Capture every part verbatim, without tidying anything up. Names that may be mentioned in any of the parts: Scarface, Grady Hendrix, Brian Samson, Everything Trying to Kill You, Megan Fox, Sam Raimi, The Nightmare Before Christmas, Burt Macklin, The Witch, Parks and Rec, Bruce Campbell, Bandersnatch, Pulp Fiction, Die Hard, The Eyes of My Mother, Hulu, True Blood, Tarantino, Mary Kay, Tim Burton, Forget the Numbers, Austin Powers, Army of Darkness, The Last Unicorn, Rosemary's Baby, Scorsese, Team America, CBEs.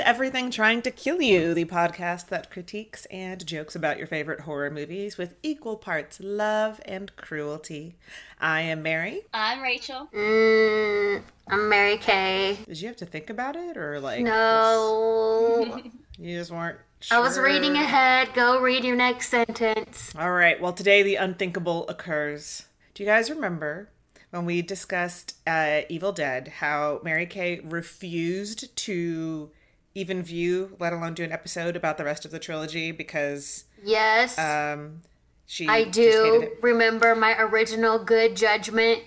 to Everything Trying to Kill You, the podcast that critiques and jokes about your favorite horror movies with equal parts love and cruelty. I am Mary. I'm Rachel. Mm, I'm Mary Kay. Did you have to think about it, or like? No. You just weren't sure. I was reading ahead. Go read your next sentence. All right. Well, today the unthinkable occurs. Do you guys remember when we discussed uh, Evil Dead, how Mary Kay refused to even view, let alone do an episode about the rest of the trilogy because... Yes. Um, she I do remember my original good judgment.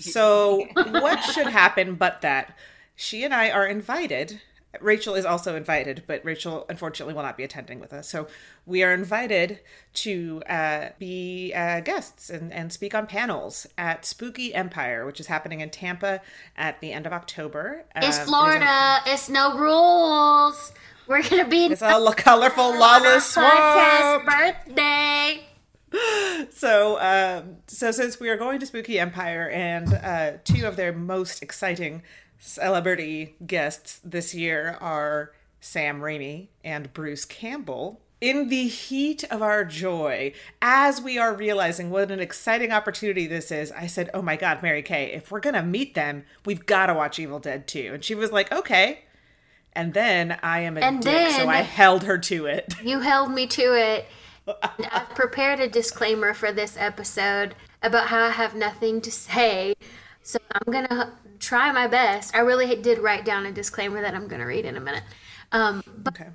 So what should happen but that? She and I are invited. Rachel is also invited, but Rachel, unfortunately, will not be attending with us. So we are invited to uh, be uh, guests and, and speak on panels at Spooky Empire, which is happening in Tampa at the end of October. It's um, Florida. It a- it's no rules. We're going to be... It's all a colorful, lawless swamp. Podcast birthday. So, um, so since we are going to Spooky Empire and uh, two of their most exciting celebrity guests this year are Sam Raimi and Bruce Campbell. In the heat of our joy, as we are realizing what an exciting opportunity this is, I said, oh my God, Mary Kay, if we're going to meet them, we've got to watch Evil Dead two. And she was like, okay. And then I am a and dick, so I held her to it. You held me to it. And I've prepared a disclaimer for this episode about how I have nothing to say. So I'm going to try my best. I really did write down a disclaimer that I'm going to read in a minute. Um, but okay.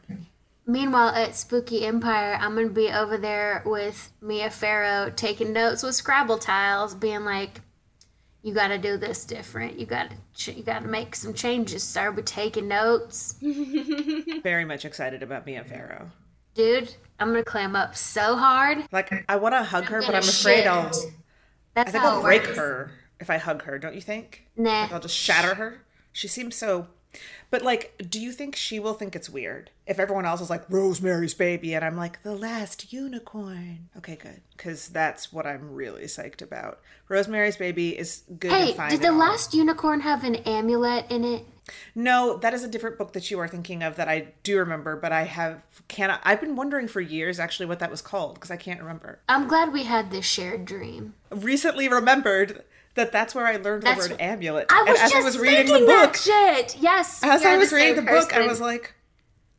Meanwhile, at Spooky Empire, I'm going to be over there with Mia Farrow taking notes with Scrabble tiles, being like, you got to do this different. You got to ch- you got to make some changes, sir. We're taking notes. Very much excited about Mia Farrow. Dude, I'm going to clam up so hard. Like, I want to hug I'm her, but I'm afraid shit. I'll... That's I think I'll break works. her. If I hug her, don't you think? Nah. Like I'll just shatter her. She seems so... But, like, do you think she will think it's weird if everyone else is like, Rosemary's Baby, and I'm like, The Last Unicorn? Okay, good. Because that's what I'm really psyched about. Rosemary's Baby is good hey, and fine. Hey, did The Last Unicorn have an amulet in it? No, that is a different book that you are thinking of that I do remember, but I have cannot... I've been wondering for years, actually, what that was called, because I can't remember. I'm glad we had this shared dream. Recently remembered... That that's where I learned the that's, word amulet. I was and as just I was reading the book, shit. Yes. As I was the reading the person. book, I was like,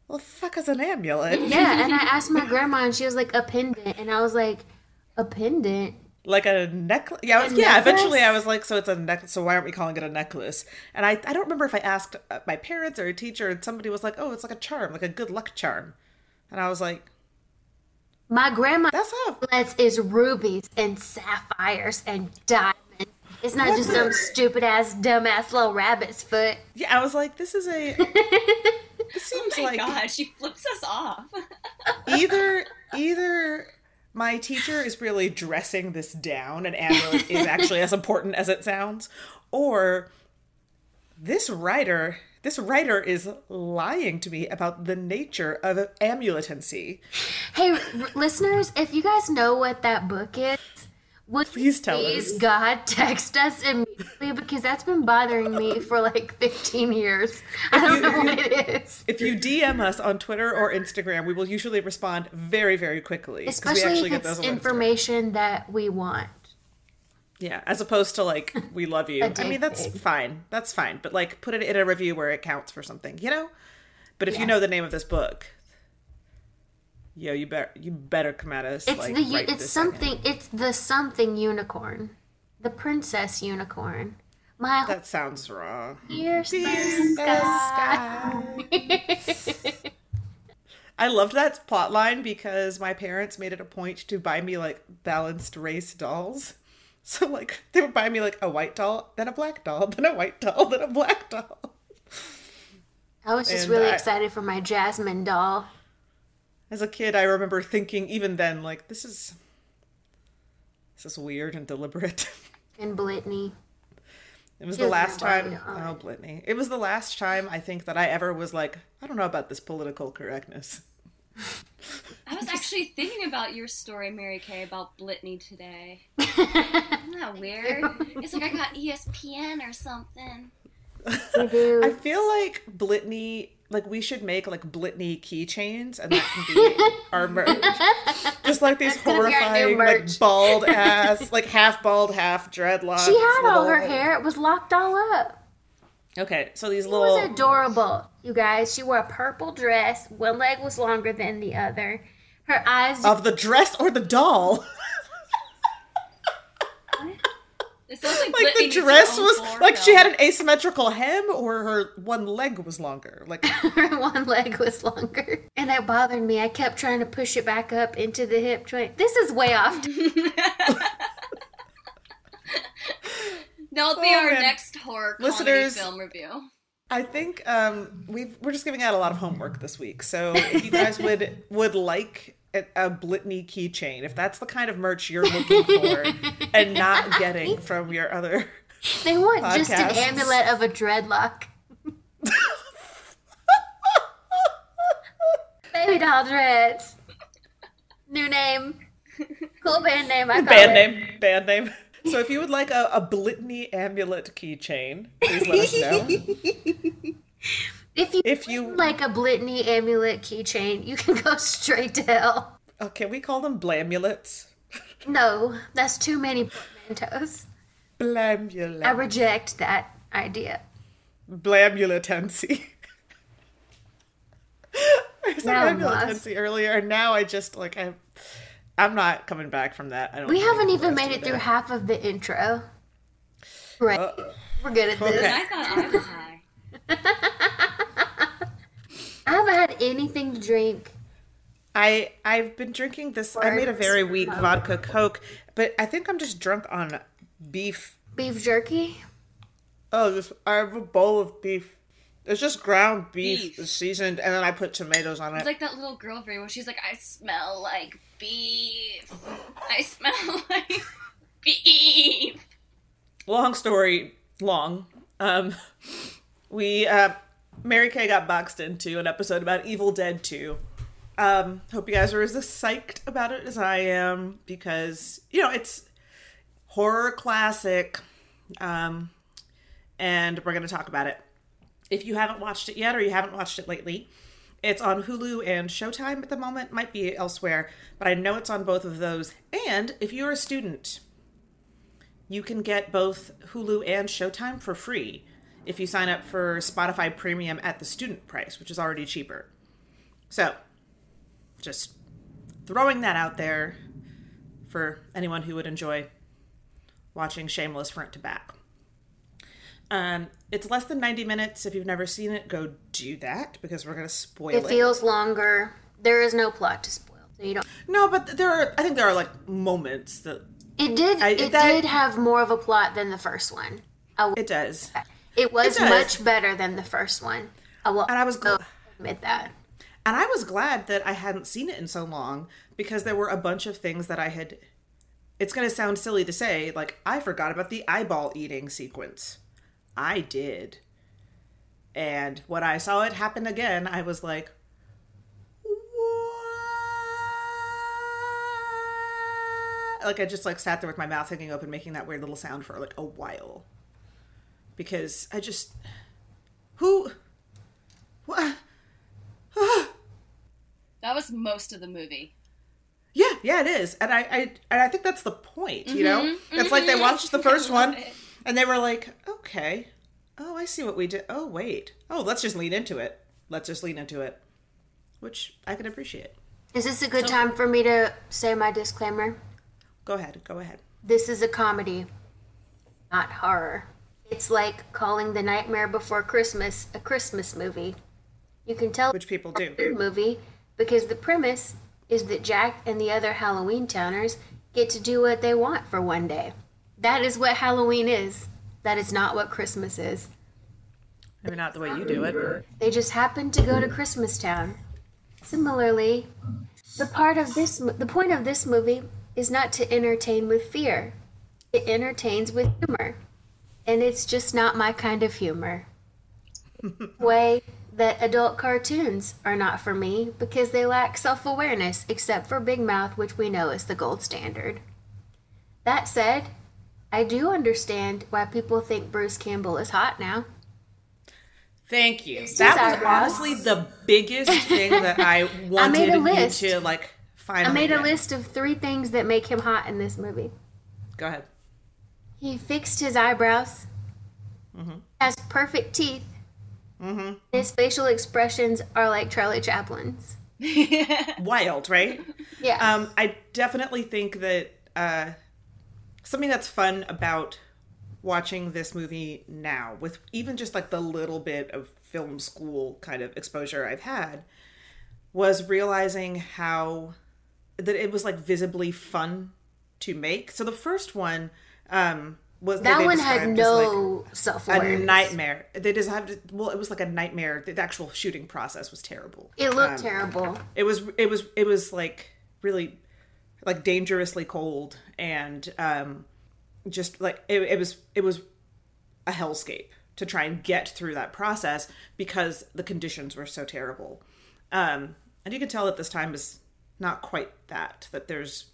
"Well, the fuck is an amulet?" Yeah, and I asked my grandma, and she was like, "A pendant," and I was like, "A pendant." Like a necklace? Yeah, was, yeah. Eventually, I was like, "So it's a necklace. So why aren't we calling it a necklace?" And I, I don't remember if I asked my parents or a teacher, and somebody was like, "Oh, it's like a charm, like a good luck charm," and I was like. My grandma's amulets is rubies and sapphires and diamonds. It's not what just the... some stupid-ass, dumb-ass little rabbit's foot. Yeah, I was like, this is a... This seems oh my like... God, she flips us off. either, either my teacher is really dressing this down and amulet is actually as important as it sounds, or this writer... This writer is lying to me about the nature of amuletancy. Hey, r- listeners, if you guys know what that book is, would please, tell please us. God text us immediately because that's been bothering me for like fifteen years. I don't you, know what you, it is. If you D M us on Twitter or Instagram, we will usually respond very, very quickly. Especially we actually if get those it's information that we want. Yeah, as opposed to, like, we love you. I mean, that's fine. That's fine. But, like, put it in a review where it counts for something, you know? But if yeah. you know the name of this book, yo, you better you better come at us. It's like, the right it's something second. It's the something unicorn. The princess unicorn. My That sounds wrong. Here's the sky. sky. I loved that plot line because my parents made it a point to buy me, like, balanced race dolls. So, like, they would buy me, like, a white doll, then a black doll, then a white doll, then a black doll. I was just and really I, excited for my Jasmine doll. As a kid, I remember thinking, even then, like, this is... This is weird and deliberate. And Blitney. It was she the last time... Oh, Blitney. It was the last time, I think, that I ever was like, I don't know about this political correctness. I was actually thinking about your story, Mary Kay, about Blitney today. Isn't that weird? It's like I got E S P N or something. I feel like Blitney like we should make like Blitney keychains, and that can be our merch. Just like these That's horrifying, like bald ass, like half bald, half dreadlocks. She had little, all her hair; it was locked all up. Okay, so these she little. It was adorable, you guys. She wore a purple dress. One leg was longer than the other. Her eyes. Just... Of the dress or the doll? It sounds like, like the dress was floor, like though. She had an asymmetrical hem, or her one leg was longer. Like her one leg was longer, and that bothered me. I kept trying to push it back up into the hip joint. This is way off. That'll be oh, our man. next horror listeners film review. I think um, we've we're just giving out a lot of homework this week. So if you guys would would like. A Blitney keychain, if that's the kind of merch you're looking for and not getting from your other They want podcasts. Just an amulet of a dreadlock. Baby doll dreads. New name. Cool band name, I call band it. name, band name. So if you would like a, a Blitney amulet keychain, please let us know. If you, if you like a Blitney amulet keychain, you can go straight to hell. Oh, can we call them blamulets? No, that's too many portmanteaus. Blamulet. I reject that idea. Blamuletency. I said blamuletency earlier, and now I just, like, I, I'm not coming back from that. I don't. We haven't even made it through that. half of the intro. Right. Uh-oh. We're good at okay. this. I thought I was high. I haven't had anything to drink. I, I've been drinking this. Or I made a very weak Coke. vodka Coke, but I think I'm just drunk on beef. Beef jerky? Oh, just, I have a bowl of beef. It's just ground beef, beef. seasoned, and then I put tomatoes on it. It's like that little girl video where she's like, I smell like beef. I smell like beef. Long story long. Um, we... Uh, Mary Kay got boxed into an episode about Evil Dead two. Um, hope you guys are as psyched about it as I am, because, you know, it's horror classic, um, and we're going to talk about it. If you haven't watched it yet, or you haven't watched it lately, it's on Hulu and Showtime at the moment. Might be elsewhere, but I know it's on both of those. And if you're a student, you can get both Hulu and Showtime for free if you sign up for Spotify Premium at the student price, which is already cheaper. So, just throwing that out there for anyone who would enjoy watching Shameless front to back. Um, it's less than ninety minutes. If you've never seen it, go do that, because we're going to spoil it. It feels longer. There is no plot to spoil. So you don't. No, but there are. I think there are like moments that it did. I, it that, did have more of a plot than the first one. I it does. It was it much better than the first one. I will and I was gl- admit that. And I was glad that I hadn't seen it in so long, because there were a bunch of things that I had... It's going to sound silly to say, like, I forgot about the eyeball eating sequence. I did. And when I saw it happen again, I was like, what? Like, I just, like, sat there with my mouth hanging open, making that weird little sound for, like, a while. Because I just, who, what? That was most of the movie. Yeah, yeah, it is, and I, I and I think that's the point. Mm-hmm. You know, mm-hmm. It's like they watched the first one, it. and they were like, okay, oh, I see what we did. Oh, wait, oh, let's just lean into it. Let's just lean into it, which I can appreciate. Is this a good so, time for me to say my disclaimer? Go ahead. Go ahead. This is a comedy, not horror. It's like calling The Nightmare Before Christmas a Christmas movie. You can tell which people do movie because the premise is that Jack and the other Halloween towners get to do what they want for one day. That is what Halloween is. That is not what Christmas is. Maybe not the way you do it. They just happen to go to Christmas Town. Similarly, the part of this, the point of this movie is not to entertain with fear. It entertains with humor. And it's just not my kind of humor. Way that adult cartoons are not for me, because they lack self-awareness, except for Big Mouth, which we know is the gold standard. That said, I do understand why people think Bruce Campbell is hot now. Thank you. It's that was eyebrows. Honestly the biggest thing that I wanted I you to like find. I made a list of three things that make him hot in this movie. Go ahead. He fixed his eyebrows. Mm-hmm. Has perfect teeth. Mm-hmm. His facial expressions are like Charlie Chaplin's. Wild, right? Yeah. Um, I definitely think that uh, something that's fun about watching this movie now, with even just like the little bit of film school kind of exposure I've had, was realizing how that it was like visibly fun to make. So the first one um, was that, that one had no like self-awareness. A nightmare. They just have to, well, it was like a nightmare. The actual shooting process was terrible. It looked um, terrible. It was. It was. It was like really, like dangerously cold and. Um, Just like it, it was, it was a hellscape to try and get through that process because the conditions were so terrible. Um, and you can tell that this time is not quite that, that there's,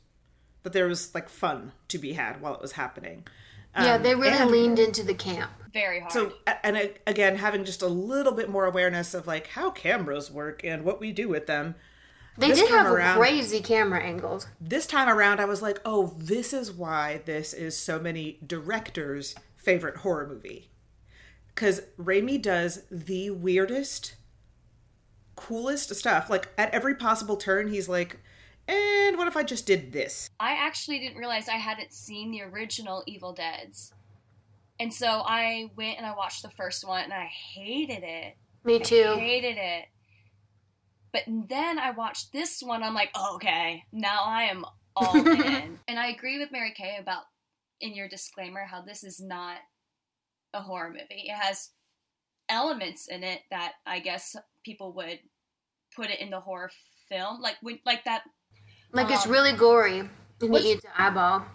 that there was like fun to be had while it was happening. Um, yeah, they really and, leaned into the camp very hard. So, and again, having just a little bit more awareness of like how cameras work and what we do with them. They this did have around, crazy camera angles. This time around, I was like, oh, this is why this is so many directors' favorite horror movie. Because Raimi does the weirdest, coolest stuff. Like, at every possible turn, he's like, and what if I just did this? I actually didn't realize I hadn't seen the original Evil Deads. And so I went and I watched the first one, and I hated it. Me too. I hated it. But then I watched this one, I'm like, oh, okay, now I am all in. And I agree with Mary Kay about, in your disclaimer, how this is not a horror movie. It has elements in it that I guess people would put it in the horror film. Like when, like that... Like um, it's really gory and you eat the eyeball.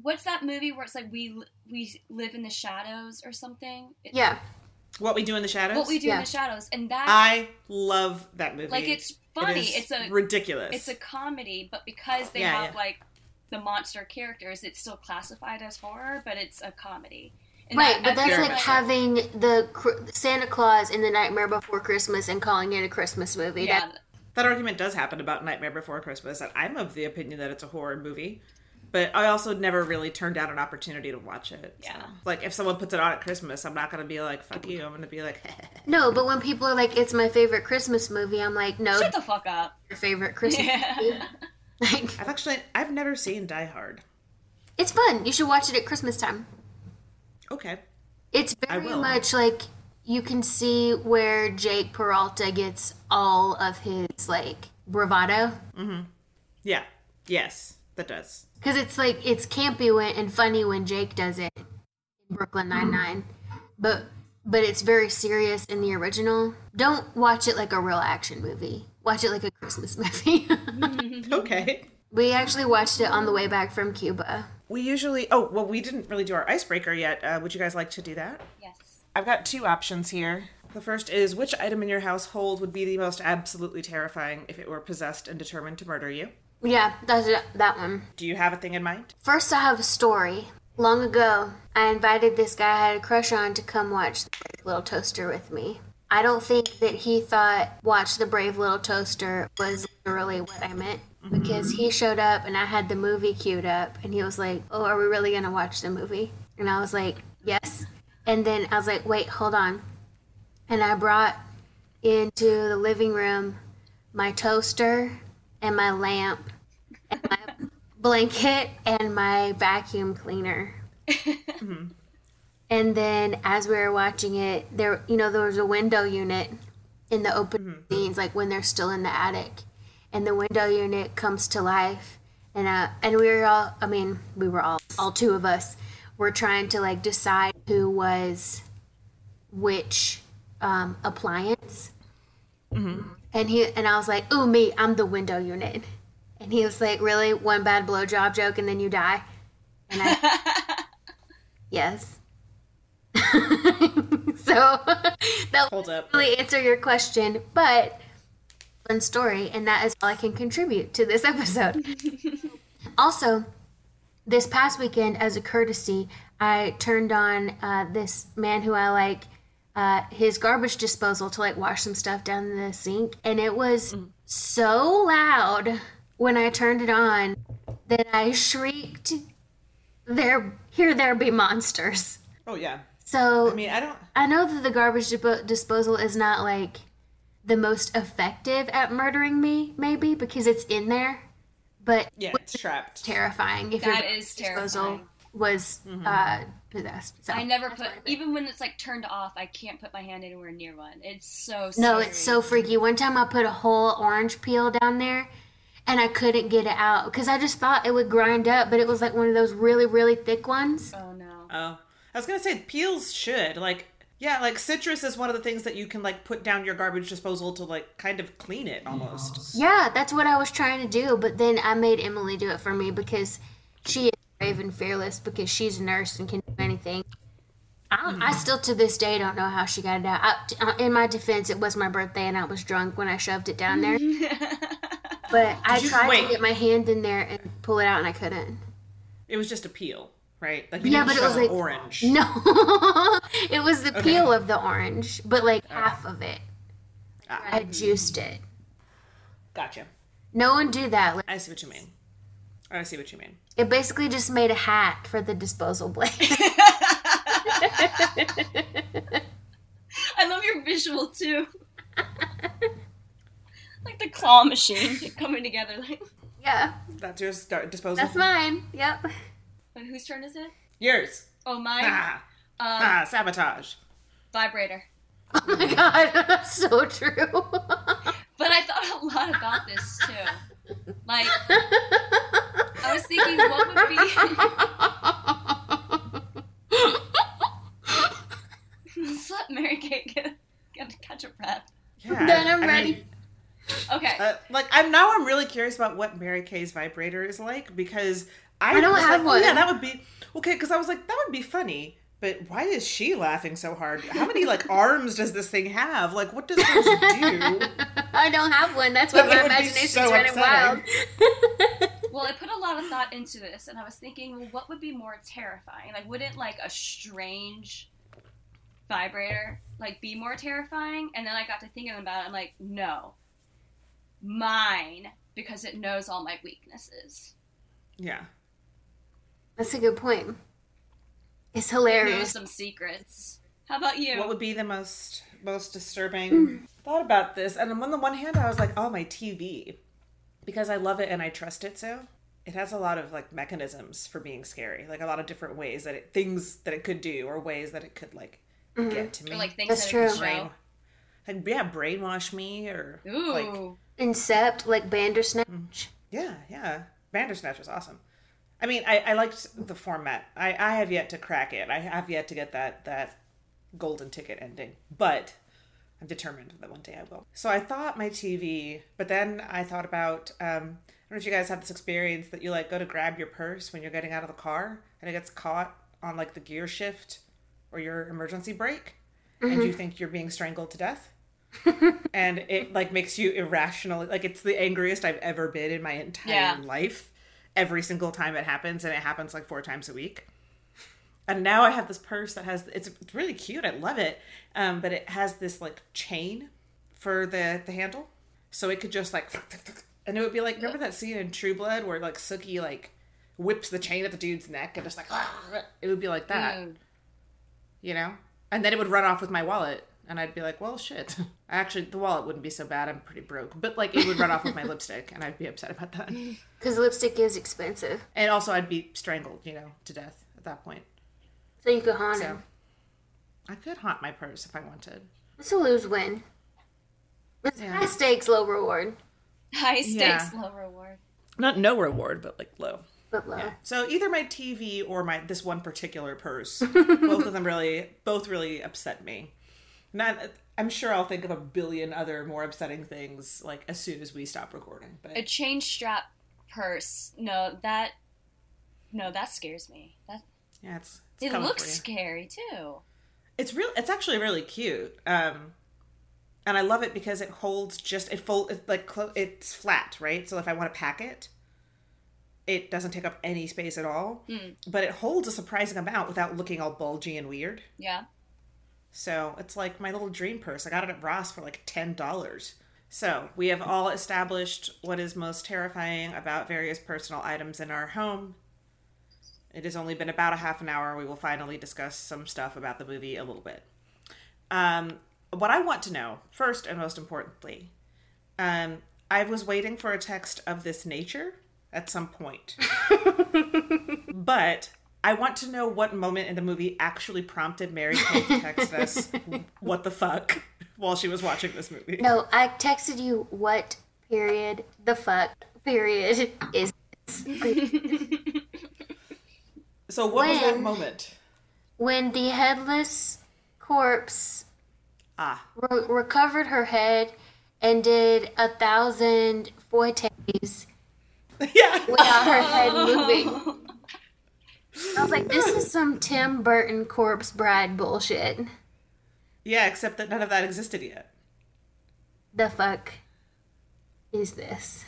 What's that movie where it's like we we live in the shadows or something? Yeah. What We Do in the Shadows? What We Do yeah. in the Shadows. And that... I love that movie. Like, it's funny. It it's a ridiculous. It's a comedy, but because they yeah, have, yeah. like, the monster characters, it's still classified as horror, but it's a comedy. And right, that, but that's like having the Santa Claus in The Nightmare Before Christmas and calling it a Christmas movie. Yeah. That, that argument does happen about Nightmare Before Christmas, and I'm of the opinion that it's a horror movie. But I also never really turned down an opportunity to watch it. Yeah. So, like, if someone puts it on at Christmas, I'm not going to be like, fuck you. I'm going to be like, no, but when people are like, it's my favorite Christmas movie, I'm like, no. Shut the fuck up. Your favorite Christmas yeah. movie. Like, I've actually, I've never seen Die Hard. It's fun. You should watch it at Christmas time. Okay. It's very much like you can see where Jake Peralta gets all of his, like, bravado. Mm-hmm. Yeah. Yes, that does. Because it's like, it's campy when, and funny when Jake does it in Brooklyn Nine-Nine. But but it's very serious in the original. Don't watch it like a real action movie. Watch it like a Christmas movie. Okay. We actually watched it on the way back from Cuba. We usually, oh, well, we didn't really do our icebreaker yet. Uh, would you guys like to do that? Yes. I've got two options here. The first is, which item in your household would be the most absolutely terrifying if it were possessed and determined to murder you? Yeah, that's that one. Do you have a thing in mind? First, I have a story. Long ago, I invited this guy I had a crush on to come watch The Brave Little Toaster with me. I don't think that he thought watch The Brave Little Toaster was really what I meant. Mm-hmm. Because he showed up and I had the movie queued up. And he was like, oh, are we really going to watch the movie? And I was like, yes. And then I was like, wait, hold on. And I brought into the living room my toaster and my lamp, and my blanket, and my vacuum cleaner. Mm-hmm. And then as we were watching it, there, you know, there was a window unit in the open mm-hmm. scenes, like when they're still in the attic. And the window unit comes to life. And uh, and we were all, I mean, we were all, all two of us, were trying to like decide who was which um, appliance. Mm-hmm. And he and I was like, ooh, me, I'm the window unit. And he was like, really? One bad blowjob joke and then you die? And I yes. So that Hold up. Really answer your question, but fun story, and that is all I can contribute to this episode. Also, this past weekend, as a courtesy, I turned on uh, this man who I like, uh, his garbage disposal to like wash some stuff down in the sink. And it was mm. so loud when I turned it on that I shrieked, "There, here there be monsters." Oh, yeah. So I mean, I don't. I know that the garbage dip- disposal is not like the most effective at murdering me, maybe because it's in there, but yeah, it's trapped. Terrifying. If that is terrifying. Was mm-hmm. uh, possessed. So, I never put even when it's like turned off. I can't put my hand anywhere near one. It's so scary. No, it's so freaky. One time I put a whole orange peel down there, and I couldn't get it out because I just thought it would grind up, but it was like one of those really really thick ones. Oh no. Oh. I was going to say, peels should, like, yeah, like, citrus is one of the things that you can, like, put down your garbage disposal to, like, kind of clean it, almost. Yeah, that's what I was trying to do, but then I made Emily do it for me because she is brave and fearless because she's a nurse and can do anything. I, mm. I still, to this day, don't know how she got it out. I, in my defense, it was my birthday and I was drunk when I shoved it down there. But I you, tried wait. to get my hand in there and pull it out, and I couldn't. It was just a peel. Right? Like, yeah, but it was like orange. No, it was the okay. peel of the orange, but like right. half of it. Ah. I juiced it. Gotcha. No one do that. Like, I see what you mean. I see what you mean. It basically just made a hat for the disposal blade. I love your visual too. Like the claw machine coming together. Like, yeah. That's your start disposal. That's mine. Yep. Whose turn is it? Yours. Oh, mine? Ah, um, ah sabotage. Vibrator. Oh my god, that's so true. But I thought a lot about this, too. Like, I was thinking what would be... Let Mary Kate get, get, catch a breath. Yeah, then I'm I ready. Mean... Okay. Uh, like, I'm now I'm really curious about what Mary Kay's vibrator is like, because... I, I don't have like, one. Yeah, that would be... Okay, because I was like, that would be funny, but why is she laughing so hard? How many, like, arms does this thing have? Like, what does this do? I don't have one. That's why that my imagination's so running wild. Well, I put a lot of thought into this, and I was thinking, well, what would be more terrifying? Like, wouldn't, like, a strange vibrator, like, be more terrifying? And then I got to thinking about it. I'm like, no. Mine, because it knows all my weaknesses. Yeah. That's a good point. It's hilarious. There's some secrets. How about you? What would be the most most disturbing mm. thought about this? And on the one hand, I was like, oh, my T V. Because I love it and I trust it so. It has a lot of, like, mechanisms for being scary. Like, a lot of different ways that it... Things that it could do or ways that it could, like, mm-hmm. get to me. Or, like, things That's that true. It could brain, Like, yeah, brainwash me or, Ooh. like... Incept, like Bandersnatch. Yeah, yeah. Bandersnatch was awesome. I mean, I, I liked the format. I, I have yet to crack it. I have yet to get that, that golden ticket ending. But I'm determined that one day I will. So I thought my T V, but then I thought about, um, I don't know if you guys have this experience that you like go to grab your purse when you're getting out of the car and it gets caught on like the gear shift or your emergency brake mm-hmm. and you think you're being strangled to death. And it like makes you irrational. Like it's the angriest I've ever been in my entire yeah. life. Every single time it happens, and it happens like four times a week. And now I have this purse that has, it's really cute. I love it. Um, but it has this like chain for the, the handle. So it could just like, and it would be like, remember that scene in True Blood where like Sookie like whips the chain at the dude's neck and just like, it would be like that, mm. you know? And then it would run off with my wallet. And I'd be like, well, shit. Actually, the wallet wouldn't be so bad. I'm pretty broke. But, like, it would run off with my lipstick, and I'd be upset about that. Because lipstick is expensive. And also, I'd be strangled, you know, to death at that point. So you could haunt so, him. I could haunt my purse if I wanted. It's a lose-win. It's yeah. high stakes, low reward. High stakes, yeah. low reward. Not no reward, but, like, low. But low. Yeah. So either my T V or my this one particular purse, both of them really, both really upset me. Not, I'm sure I'll think of a billion other more upsetting things, like, as soon as we stop recording. But... A chain strap purse. No, that... No, that scares me. That... Yeah, it's... it's it looks scary, too. It's real. It's actually really cute. Um, and I love it because it holds just... It fold, it, like, clo- it's flat, right? So if I want to pack it, it doesn't take up any space at all. Mm. But it holds a surprising amount without looking all bulgy and weird. Yeah. So it's like my little dream purse. I got it at Ross for like ten dollars. So we have all established what is most terrifying about various personal items in our home. It has only been about a half an hour. We will finally discuss some stuff about the movie a little bit. Um, what I want to know, first and most importantly, um, I was waiting for a text of this nature at some point. But I want to know what moment in the movie actually prompted Mary Kate to text us what the fuck while she was watching this movie. No, I texted you what period the fuck period is this. So what when, was that moment? When the headless corpse ah. re- recovered her head and did a thousand fortes yeah. without her head moving. I was like, this is some Tim Burton Corpse Bride bullshit. Yeah, except that none of that existed yet. The fuck is this?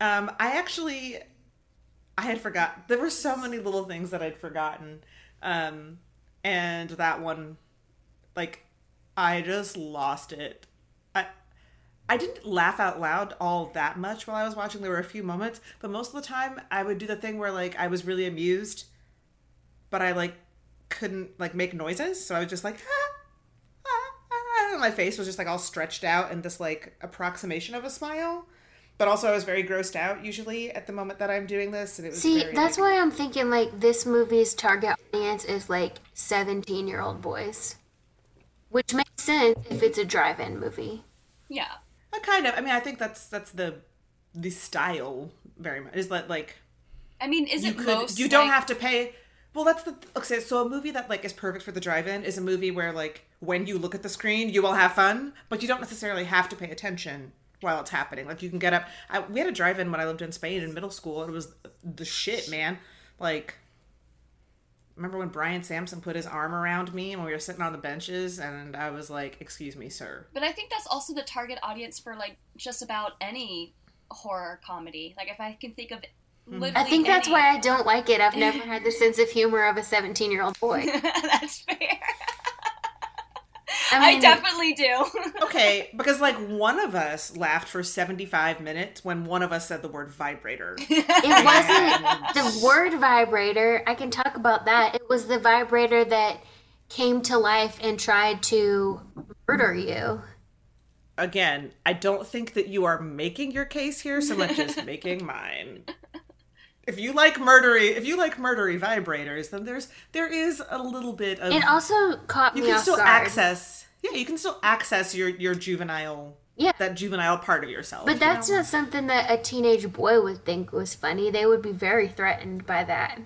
Um, I actually, I had forgotten. There were so many little things that I'd forgotten. Um, and that one, like, I just lost it. I, I didn't laugh out loud all that much while I was watching. There were a few moments, but most of the time I would do the thing where, like, I was really amused, but I, like, couldn't, like, make noises. So I was just like, ah, ah, ah. And my face was just, like, all stretched out in this, like, approximation of a smile. But also I was very grossed out, usually, at the moment that I'm doing this. And it was See, very, that's like, why I'm thinking, like, this movie's target audience is, like, seventeen-year-old boys. Which makes sense if it's a drive-in movie. Yeah. But kind of. I mean, I think that's that's the the style very much. Is that, like... I mean, is it could, most, You like... don't have to pay... Well, that's the... Okay, so a movie that, like, is perfect for the drive-in is a movie where, like, when you look at the screen, you will have fun, but you don't necessarily have to pay attention while it's happening. Like, you can get up. I, we had a drive-in when I lived in Spain in middle school, and it was the shit, man. Like, remember when Brian Samson put his arm around me when we were sitting on the benches, and I was like, excuse me, sir. But I think that's also the target audience for, like, just about any horror comedy. Like, if I can think of literally I think any... that's why I don't like it. I've never had the sense of humor of a seventeen-year-old boy. That's fair. I, mean, I definitely do. Okay, because, like, one of us laughed for seventy-five minutes when one of us said the word vibrator. It wasn't the word vibrator. I can talk about that. It was the vibrator that came to life and tried to murder you. Again, I don't think that you are making your case here so much as making mine. If you like murdery, if you like murdery vibrators, then there's there is a little bit of. It also caught me off guard. You can still access, yeah, you can still access your your juvenile, yeah, that juvenile part of yourself. But that's you know? not something that a teenage boy would think was funny. They would be very threatened by that,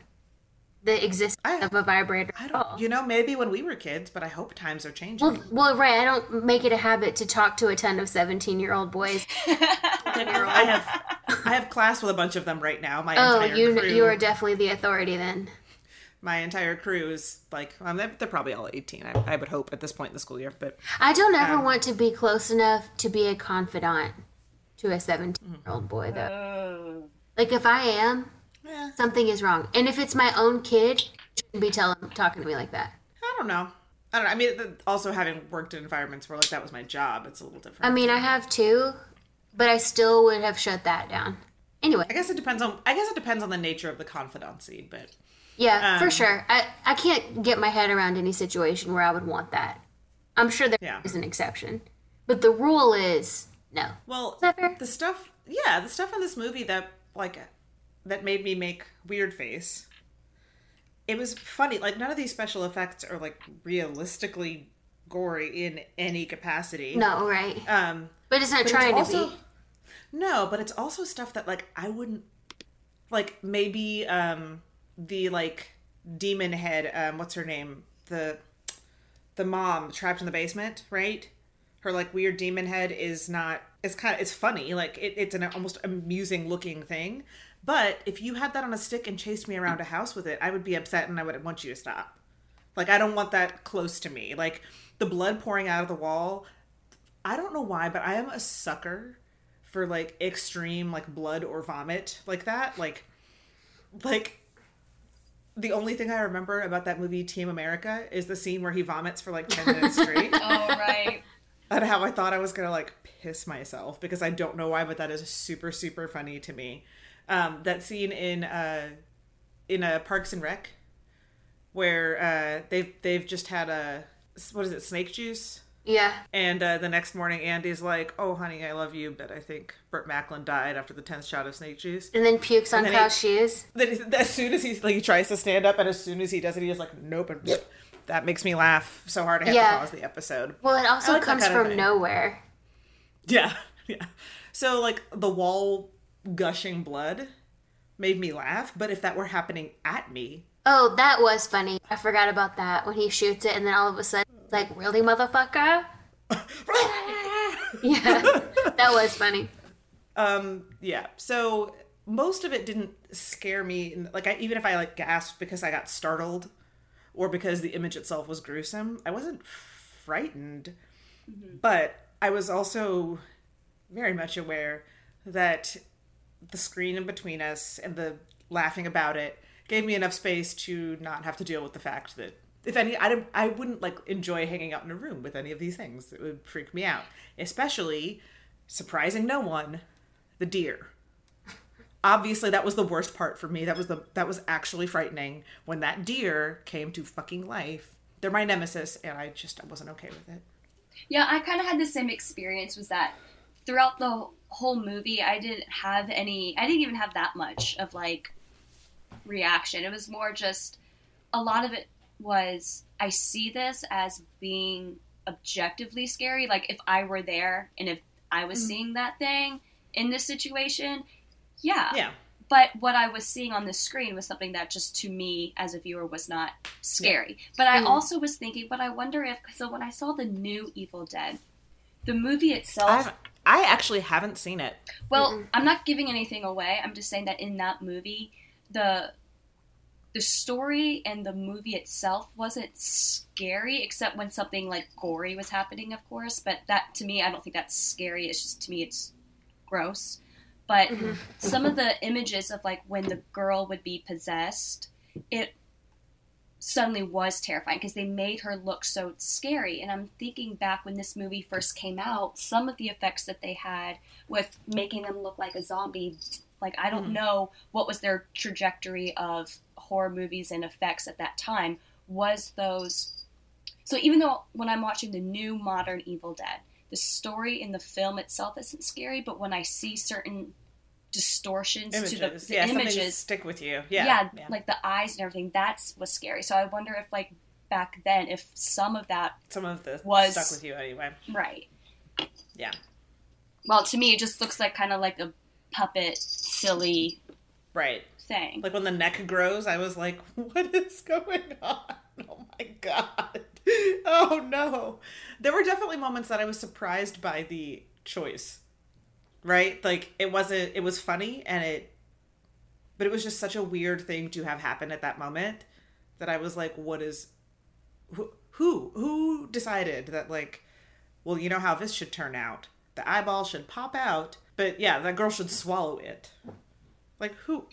the existence I, of a vibrator. I don't, you know, maybe when we were kids, but I hope times are changing. Well, well, right. I don't make it a habit to talk to a ton of seventeen-year-old boys. I have. I have class with a bunch of them right now. My oh, entire you, crew. You are definitely the authority then. My entire crew is like, well, they're, they're probably all eighteen, I, I would hope, at this point in the school year. But I don't ever um, want to be close enough to be a confidant to a seventeen-year-old boy, though. Uh, like, if I am, yeah. something is wrong. And if it's my own kid, you shouldn't be telling, talking to me like that. I don't know. I don't know. I mean, also having worked in environments where, like, that was my job, it's a little different. I mean, I have two. But I still would have shut that down. Anyway, I guess it depends on. I guess it depends on the nature of the confidancy, but yeah, um, for sure. I, I can't get my head around any situation where I would want that. I'm sure there yeah. is an exception, but the rule is no. Well, is that fair? the stuff, yeah, the stuff in this movie that like that made me make weird face. It was funny. Like none of these special effects are like realistically gory in any capacity. No, right. Um, but it's not but trying it's also, to be. No, but it's also stuff that, like, I wouldn't, like, maybe um, the, like, demon head, um, what's her name? The the mom trapped in the basement, right? Her, like, weird demon head is not, it's kind of, it's funny. Like, it, it's an almost amusing-looking thing. But if you had that on a stick and chased me around a house with it, I would be upset and I wouldn't want you to stop. Like, I don't want that close to me. Like, the blood pouring out of the wall, I don't know why, but I am a sucker for like extreme like blood or vomit like that like like the only thing I remember about that movie, Team America, is the scene where he vomits for like ten minutes straight. Oh, right. And how I thought I was going to like piss myself because I don't know why, but that is super, super funny to me. Um, that scene in uh, in uh, Parks and Rec where uh, they've, they've just had a, what is it, snake juice? Yeah. And uh, the next morning, Andy's like, oh, honey, I love you, but I think Burt Macklin died after the tenth shot of snake juice. And then pukes on Cow's shoes. Then as soon as he's, like, he tries to stand up, and as soon as he does it, he's like, nope. And yep. That makes me laugh so hard I have yeah. to pause the episode. Well, it also like comes from nowhere. Yeah. Yeah. So, like, the wall gushing blood made me laugh, but if that were happening at me... Oh, that was funny. I forgot about that when he shoots it, and then all of a sudden... Like, really, motherfucker? Yeah, that was funny. Um, yeah, so most of it didn't scare me. Like, I, even if I, like, gasped because I got startled or because the image itself was gruesome, I wasn't frightened. Mm-hmm. But I was also very much aware that the screen in between us and the laughing about it gave me enough space to not have to deal with the fact that If any, I, don't, I wouldn't, like, enjoy hanging out in a room with any of these things. It would freak me out. Especially, surprising no one, the deer. Obviously, that was the worst part for me. That was the that was actually frightening. When that deer came to fucking life, they're my nemesis, and I just I wasn't okay with it. Yeah, I kind of had the same experience was that throughout the whole movie, I didn't have any, I didn't even have that much of, like, reaction. It was more just a lot of it. Was I see this as being objectively scary. Like, if I were there and if I was mm-hmm. seeing that thing in this situation, yeah. Yeah. But what I was seeing on the screen was something that just to me as a viewer was not scary. Yeah. But I mm. also was thinking, but I wonder if, so when I saw the new Evil Dead, the movie itself. I, I actually haven't seen it. Well, mm-hmm. I'm not giving anything away. I'm just saying that in that movie, the... The story and the movie itself wasn't scary, except when something, like, gory was happening, of course. But that, to me, I don't think that's scary. It's just, to me, it's gross. But mm-hmm. some of the images of, like, when the girl would be possessed, it suddenly was terrifying because they made her look so scary. And I'm thinking back when this movie first came out, some of the effects that they had with making them look like a zombie, like, I don't mm-hmm. know what was their trajectory of... horror movies and effects at that time was those. So even though when I'm watching the new modern Evil Dead, the story in the film itself isn't scary, but when I see certain distortions images. to the, the yeah, images stick with you. Yeah. yeah. Yeah. Like the eyes and everything, that's was scary. So I wonder if like back then, if some of that some of the was stuck with you anyway. Right. Yeah. Well, to me, it just looks like kind of like a puppet, silly. Right. Thing. Like when the neck grows, I was like, what is going on? Oh my God. Oh no. There were definitely moments that I was surprised by the choice, right? Like it wasn't, it was funny and it, but it was just such a weird thing to have happen at that moment that I was like, what is, who, who, who decided that like, well, you know how this should turn out. The eyeball should pop out, but yeah, that girl should swallow it. Like who?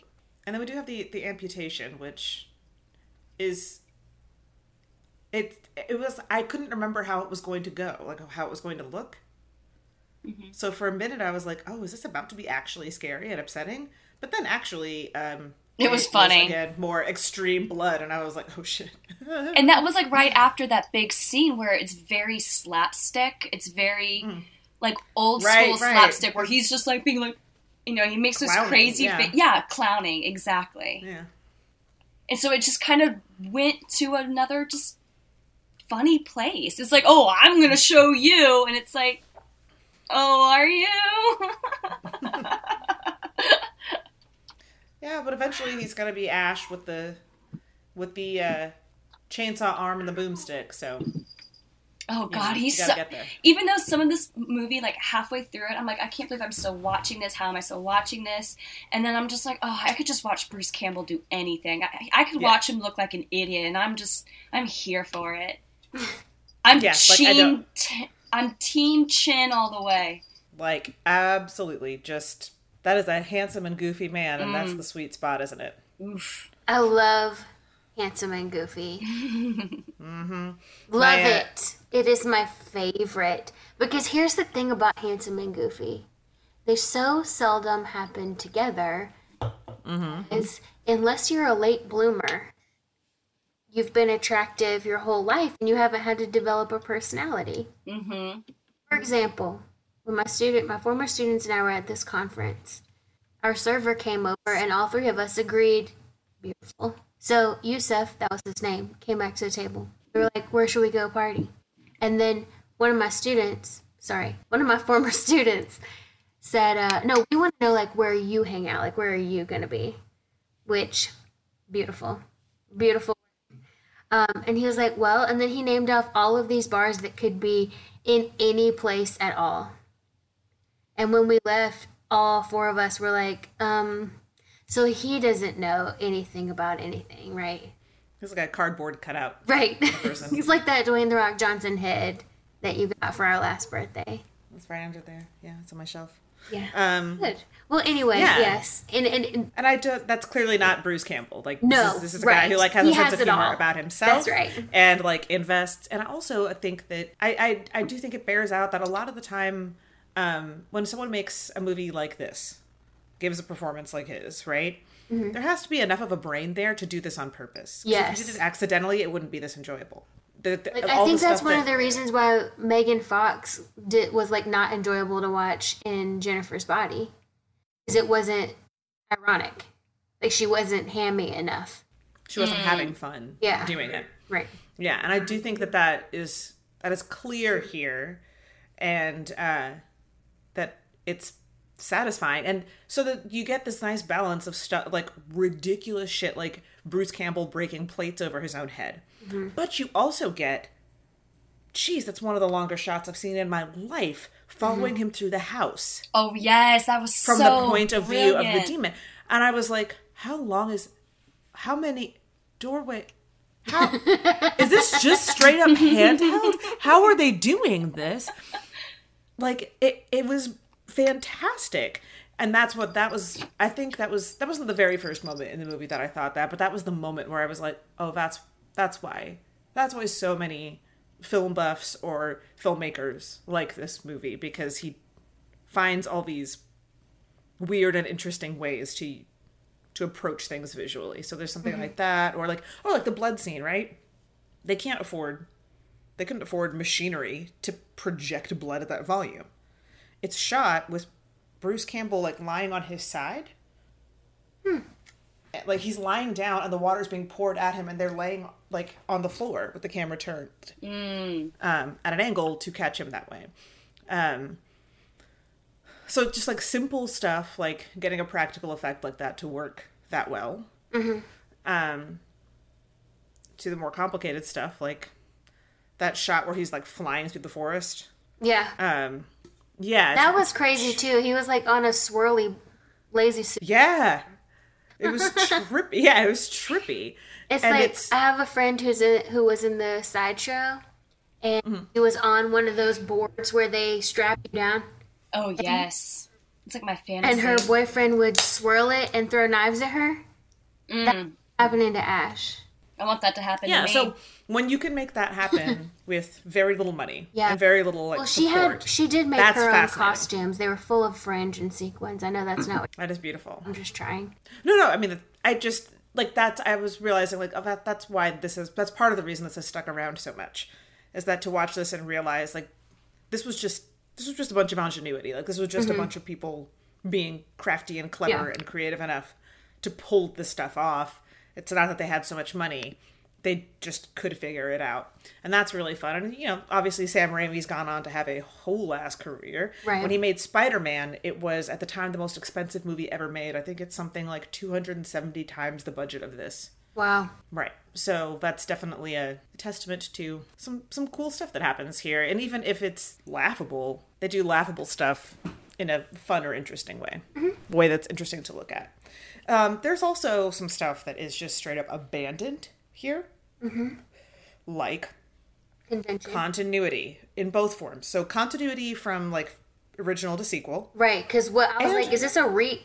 And then we do have the, the amputation, which is, it it was, I couldn't remember how it was going to go, like how it was going to look. Mm-hmm. So for a minute I was like, oh, is this about to be actually scary and upsetting? But then actually, um, it was it funny. Was, again, more extreme blood. And I was like, oh shit. And that was like right after that big scene where it's very slapstick. It's very mm. like old right, school right. slapstick where he's just like being like, you know, he makes this clowning, crazy yeah. face. Yeah, clowning, exactly. Yeah. And so it just kind of went to another just funny place. It's like, oh, I'm going to show you. And it's like, oh, are you? Yeah, but eventually he's going to be Ash with the with the uh, chainsaw arm and the boomstick, so... Oh God, yeah, he's so, even though some of this movie, like halfway through it, I'm like, I can't believe I'm still watching this. How am I still watching this? And then I'm just like, oh, I could just watch Bruce Campbell do anything. I, I could yeah. watch him look like an idiot, and I'm just, I'm here for it. I'm yeah, team, like t- I'm team Chin all the way. Like absolutely, just that is a handsome and goofy man, and mm. that's the sweet spot, isn't it? Oof. I love Handsome and goofy. Mm-hmm. Love my, uh... it. It is my favorite. Because here's the thing about Handsome and Goofy. They so seldom happen together. Mm-hmm. It's, unless you're a late bloomer, you've been attractive your whole life and you haven't had to develop a personality. Mm-hmm. For example, when my student, my former students and I were at this conference, our server came over and all three of us agreed, beautiful. So Yusuf, that was his name, came back to the table. We were like, where should we go party? And then one of my students, sorry, one of my former students said, uh, no, we want to know like where you hang out, like where are you going to be? Which, beautiful, beautiful. Um, and he was like, well, and then he named off all of these bars that could be in any place at all. And when we left, all four of us were like, um, so he doesn't know anything about anything, right? He's like a cardboard cutout. Right. He's like that Dwayne The Rock Johnson head that you got for our last birthday. It's right under there. Yeah, it's on my shelf. Yeah. Um, Good. Well, anyway, yeah. yes. And, and and and I do. That's clearly not Bruce Campbell. Like, no, this is, this is a right. guy who like has he a sense has of humor all. about himself. That's right. And like invests. And I also think that I, I I do think it bears out that a lot of the time, um, when someone makes a movie like this, gives a performance like his, right? Mm-hmm. There has to be enough of a brain there to do this on purpose. Yes. If you did it accidentally, it wouldn't be this enjoyable. The, the, like, I think that's one that, of the reasons why Megan Fox did, was like not enjoyable to watch in Jennifer's Body, because it wasn't ironic. Like she wasn't hammy enough. She wasn't and, having fun. Yeah. Doing it. Right. Yeah, and I do think that that is that is clear here, and uh, that it's satisfying, and so that you get this nice balance of stuff like ridiculous shit like Bruce Campbell breaking plates over his own head. Mm-hmm. But you also get, geez, that's one of the longer shots I've seen in my life, following mm-hmm. him through the house. Oh, yes, that was From so From the point of brilliant. view of the demon. And I was like, how long is, how many doorway, how, is this just straight up handheld? How are they doing this? Like, it, it was fantastic. And that's what that was. I think that was, that wasn't the very first moment in the movie that I thought that, but that was the moment where I was like, oh, that's, that's why, that's why so many film buffs or filmmakers like this movie, because he finds all these weird and interesting ways to, to approach things visually. So there's something mm-hmm. like that, or like, oh, like the blood scene, right? They can't afford, they couldn't afford machinery to project blood at that volume. It's shot with Bruce Campbell, like, lying on his side. Hmm. Like, he's lying down, and the water's being poured at him, and they're laying, like, on the floor with the camera turned mm. um, at an angle to catch him that way. Um, so just, like, simple stuff, like, getting a practical effect like that to work that well. Mm-hmm. Um, to the more complicated stuff, like, that shot where he's, like, flying through the forest. Yeah. Um... Yeah. That was crazy, too. He was, like, on a swirly, lazy suit. Yeah. It was trippy. Yeah, it was trippy. It's and like, it's... I have a friend who's in, who was in the sideshow, and mm-hmm. he was on one of those boards where they strap you down. Oh, and, yes. It's like my fantasy. And her boyfriend would swirl it and throw knives at her. Mm. That's happening to Ash. I want that to happen yeah, to me. Yeah, so when you can make that happen with very little money yeah. and very little like, well, she support, had, she did make her own costumes. They were full of fringe and sequins. I know that's not what... That is beautiful. I'm just trying. No, no, I mean, I just, like, that's, I was realizing, like, oh, that, that's why this is, that's part of the reason this has stuck around so much, is that to watch this and realize, like, this was just, this was just a bunch of ingenuity. Like, this was just mm-hmm. a bunch of people being crafty and clever yeah. and creative enough to pull this stuff off. It's not that they had so much money. They just could figure it out. And that's really fun. And, you know, obviously Sam Raimi's gone on to have a whole ass career. Right. When he made Spider-Man, it was, at the time, the most expensive movie ever made. I think it's something like two hundred seventy times the budget of this. Wow. Right. So that's definitely a testament to some, some cool stuff that happens here. And even if it's laughable, they do laughable stuff in a fun or interesting way. Mm-hmm. A way that's interesting to look at. Um, there's also some stuff that is just straight up abandoned here, mm-hmm. like Convention. continuity in both forms. So continuity from like original to sequel, right? Because what I was and, like, is this a re?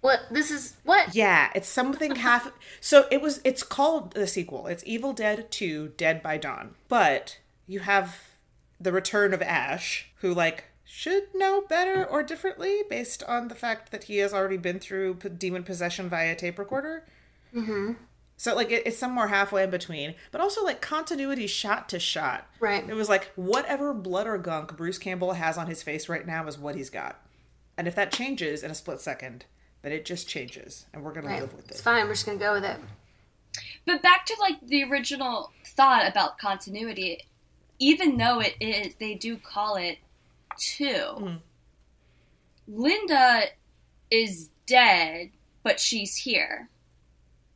What this is what? Yeah, it's something half. So it was. It's called the sequel. It's Evil Dead two: Dead by Dawn. But you have the return of Ash, who like should know better or differently based on the fact that he has already been through demon possession via tape recorder. Mm-hmm. So like it, it's somewhere halfway in between, but also like continuity shot to shot. Right. It was like whatever blood or gunk Bruce Campbell has on his face right now is what he's got, and if that changes in a split second. But it just changes, and we're going right. to live with it. It's fine. We're just going to go with it. But back to, like, the original thought about continuity, even though it is, they do call it two. Mm-hmm. Linda is dead, but she's here.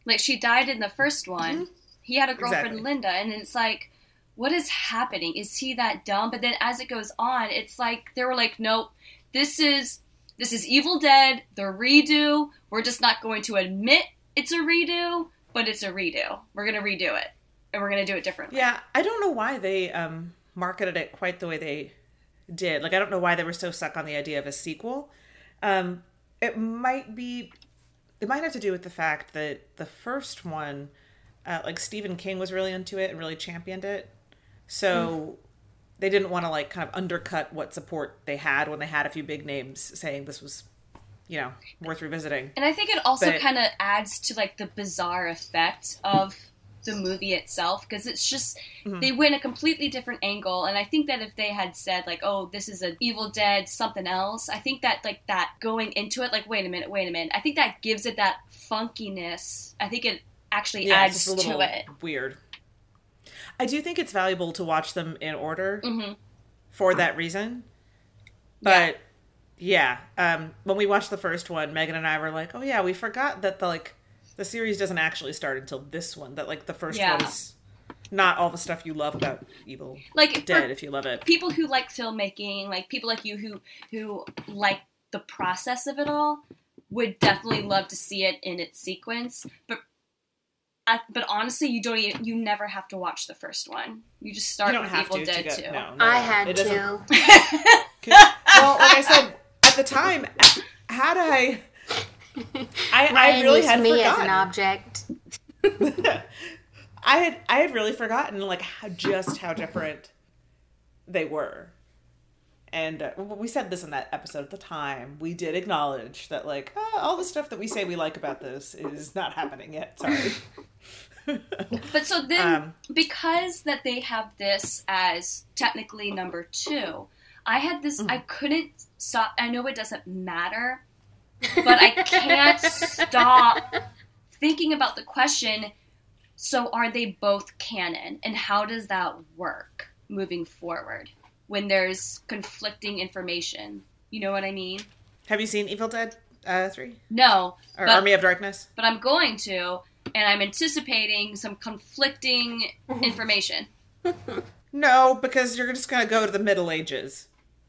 Like, she died in the first one. Mm-hmm. He had a girlfriend, exactly. Linda, and it's like, what is happening? Is he that dumb? But then as it goes on, it's like, they were like, nope, this is... This is Evil Dead, the redo. We're just not going to admit it's a redo, but it's a redo. We're going to redo it, and we're going to do it differently. Yeah, I don't know why they um, marketed it quite the way they did. Like, I don't know why they were so stuck on the idea of a sequel. Um, it might be, it might have to do with the fact that the first one, uh, like, Stephen King was really into it and really championed it. So... Mm. They didn't want to, like, kind of undercut what support they had when they had a few big names saying this was, you know, worth revisiting. And I think it also kind of adds to, like, the bizarre effect of the movie itself. Because it's just, mm-hmm. they went a completely different angle. And I think that if they had said, like, oh, this is an Evil Dead something else. I think that, like, that going into it, like, wait a minute, wait a minute. I think that gives it that funkiness. I think it actually yeah, adds it's just a little to it. Weird. I do think it's valuable to watch them in order mm-hmm. for that reason. But, yeah, yeah um, when we watched the first one, Megan and I were like, oh, yeah, we forgot that the like the series doesn't actually start until this one. That, like, the first yeah. one's not all the stuff you love about Evil like, Dead, if you love it. People who like filmmaking, like people like you who who like the process of it all, would definitely love to see it in its sequence. But... I, but honestly, you don't even, you never have to watch the first one. You just start you with Evil to, Dead to go, two. No, no, I had to. Well, like I said, at the time, had I... I, I really had me forgotten. As an object. I had I had really forgotten like how, just how different they were. And uh, we said this in that episode at the time. We did acknowledge that, like, oh, all the stuff that we say we like about this is not happening yet. Sorry. But so then, um, because that they have this as technically number two, I had this, mm-hmm. I couldn't stop. I know it doesn't matter, but I can't stop thinking about the question, so are they both canon? And how does that work moving forward? When there's conflicting information. You know what I mean? Have you seen Evil Dead uh, three? No. Or but, Army of Darkness? But I'm going to, and I'm anticipating some conflicting information. No, because you're just going to go to the Middle Ages.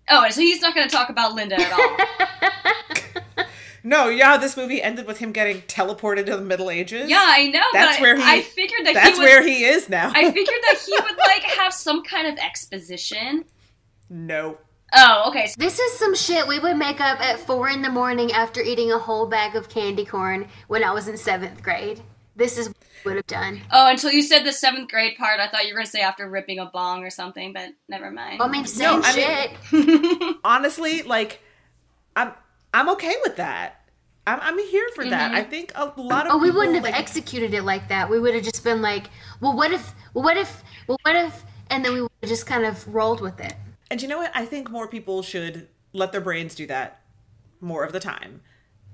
Oh, so he's not going to talk about Linda at all. No, yeah, this movie ended with him getting teleported to the Middle Ages. Yeah, I know. That's but where he. I figured that that's he would, where he is now. I figured that he would like have some kind of exposition. No. Oh, okay. This is some shit we would make up at four in the morning after eating a whole bag of candy corn when I was in seventh grade. This is what I would have done. Oh, until you said the seventh grade part, I thought you were going to say after ripping a bong or something, but never mind. Well, I mean, same no, shit. I mean, honestly, like, I'm I'm okay with that. I'm, I'm here for mm-hmm. that. I think a lot of oh, people, we wouldn't have like, executed it like that. We would have just been like, well, what if, well, what if, well, what if, and then we would have just kind of rolled with it. And you know what? I think more people should let their brains do that more of the time.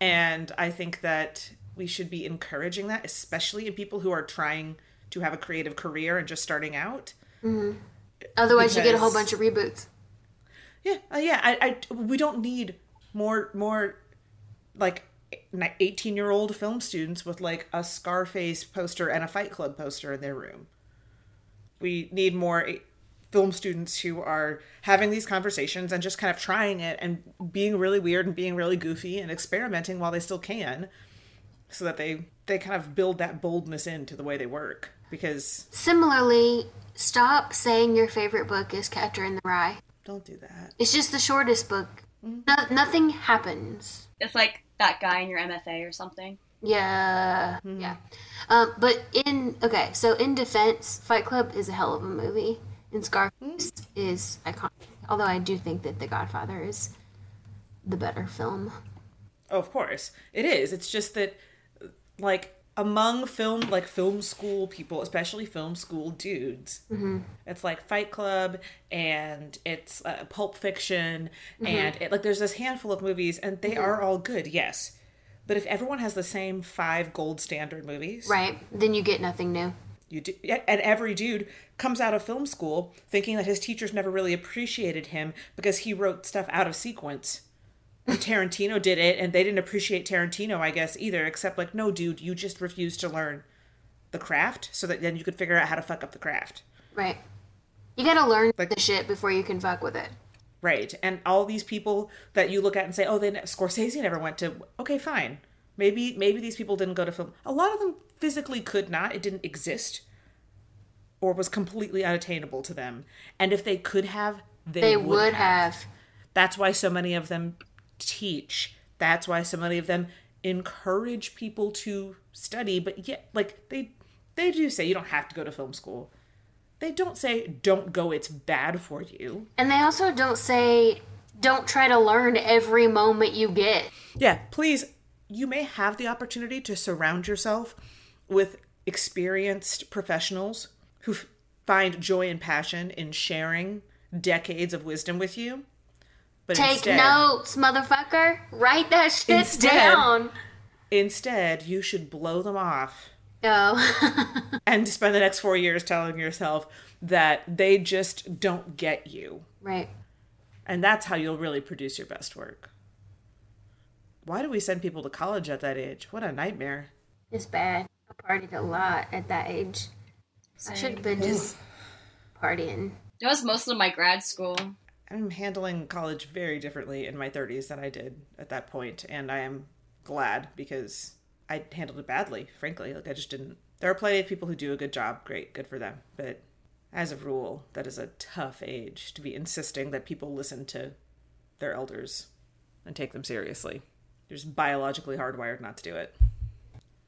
And I think that we should be encouraging that, especially in people who are trying to have a creative career and just starting out. Mm-hmm. Otherwise, because, you get a whole bunch of reboots. Yeah. Uh, yeah. I, I, we don't need more, more like eighteen-year-old film students with like a Scarface poster and a Fight Club poster in their room. We need more... film students who are having these conversations and just kind of trying it and being really weird and being really goofy and experimenting while they still can, so that they, they kind of build that boldness into the way they work. Because similarly, stop saying your favorite book is Catcher in the Rye. Don't do that. It's just the shortest book. No, nothing happens. It's like that guy in your M F A or something. Yeah, mm-hmm. yeah. Um, but in, okay, so in defense, Fight Club is a hell of a movie, and Scarface mm-hmm. is iconic. Although I do think that The Godfather is the better film. Oh, of course. It is. It's just that, like, among film, like, film school people, especially film school dudes, mm-hmm. it's like Fight Club, and it's uh, Pulp Fiction, mm-hmm. and, it, like, there's this handful of movies, and they mm-hmm. are all good, yes. But if everyone has the same five gold standard movies... Right. Then you get nothing new. You do, and every dude comes out of film school thinking that his teachers never really appreciated him because he wrote stuff out of sequence. And Tarantino did it, and they didn't appreciate Tarantino, I guess, either. Except, like, no, dude, you just refused to learn the craft so that then you could figure out how to fuck up the craft. Right. You gotta learn like, the shit before you can fuck with it. Right, and all these people that you look at and say, oh, they ne- Scorsese never went to... Okay, fine. Maybe maybe these people didn't go to film. A lot of them physically could not. It didn't exist or was completely unattainable to them. And if they could have, they, they would, would have. have. That's why so many of them teach. That's why so many of them encourage people to study. But yet, like, they they do say you don't have to go to film school. They don't say, don't go, it's bad for you. And they also don't say, don't try to learn every moment you get. Yeah, please, you may have the opportunity to surround yourself with experienced professionals who find joy and passion in sharing decades of wisdom with you. But Take instead, notes, motherfucker. Write that shit instead, down. Instead, you should blow them off. Oh. And spend the next four years telling yourself that they just don't get you. Right. And that's how you'll really produce your best work. Why do we send people to college at that age? What a nightmare. It's bad. I partied a lot at that age. Same. I should have been just partying. That was most of my grad school. I'm handling college very differently in my thirties than I did at that point. And I am glad because... I handled it badly, frankly. Like, I just didn't. There are plenty of people who do a good job. Great. Good for them. But as a rule, that is a tough age to be insisting that people listen to their elders and take them seriously. You're just biologically hardwired not to do it.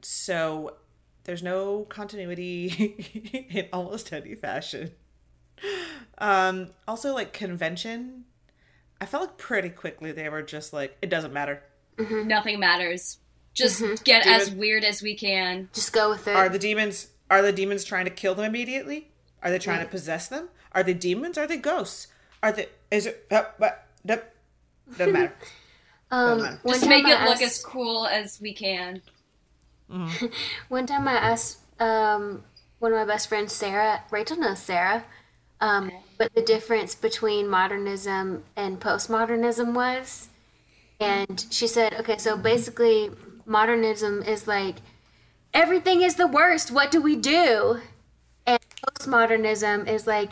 So there's no continuity in almost any fashion. Um, also, like, convention, I felt like pretty quickly they were just like, it doesn't matter. Mm-hmm. Nothing matters. Just mm-hmm. get Demon. as weird as we can. Just go with it. Are the demons Are the demons trying to kill them immediately? Are they trying right. to possess them? Are they demons? Are they ghosts? Are they... Is it... Uh, but, nope. Doesn't matter. um, Doesn't matter. Just make it asked, look as cool as we can. Mm-hmm. One time I asked um, one of my best friends, Sarah... Rachel knows Sarah. Um, okay. What the difference between modernism and postmodernism was. And she said, okay, so basically... modernism is like, everything is the worst, what do we do? And postmodernism is like,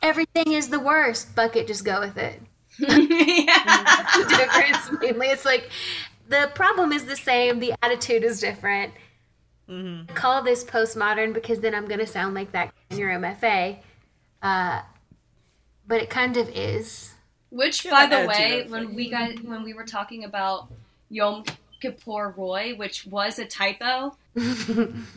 everything is the worst, fuck it, just go with it. Yeah. Difference mainly. It's like, the problem is the same, the attitude is different. Mm-hmm. I call this postmodern because then I'm going to sound like that in your M F A. Uh, but it kind of is. Which, by the way, when we got when we were talking about Yom Kippur Roy, which was a typo,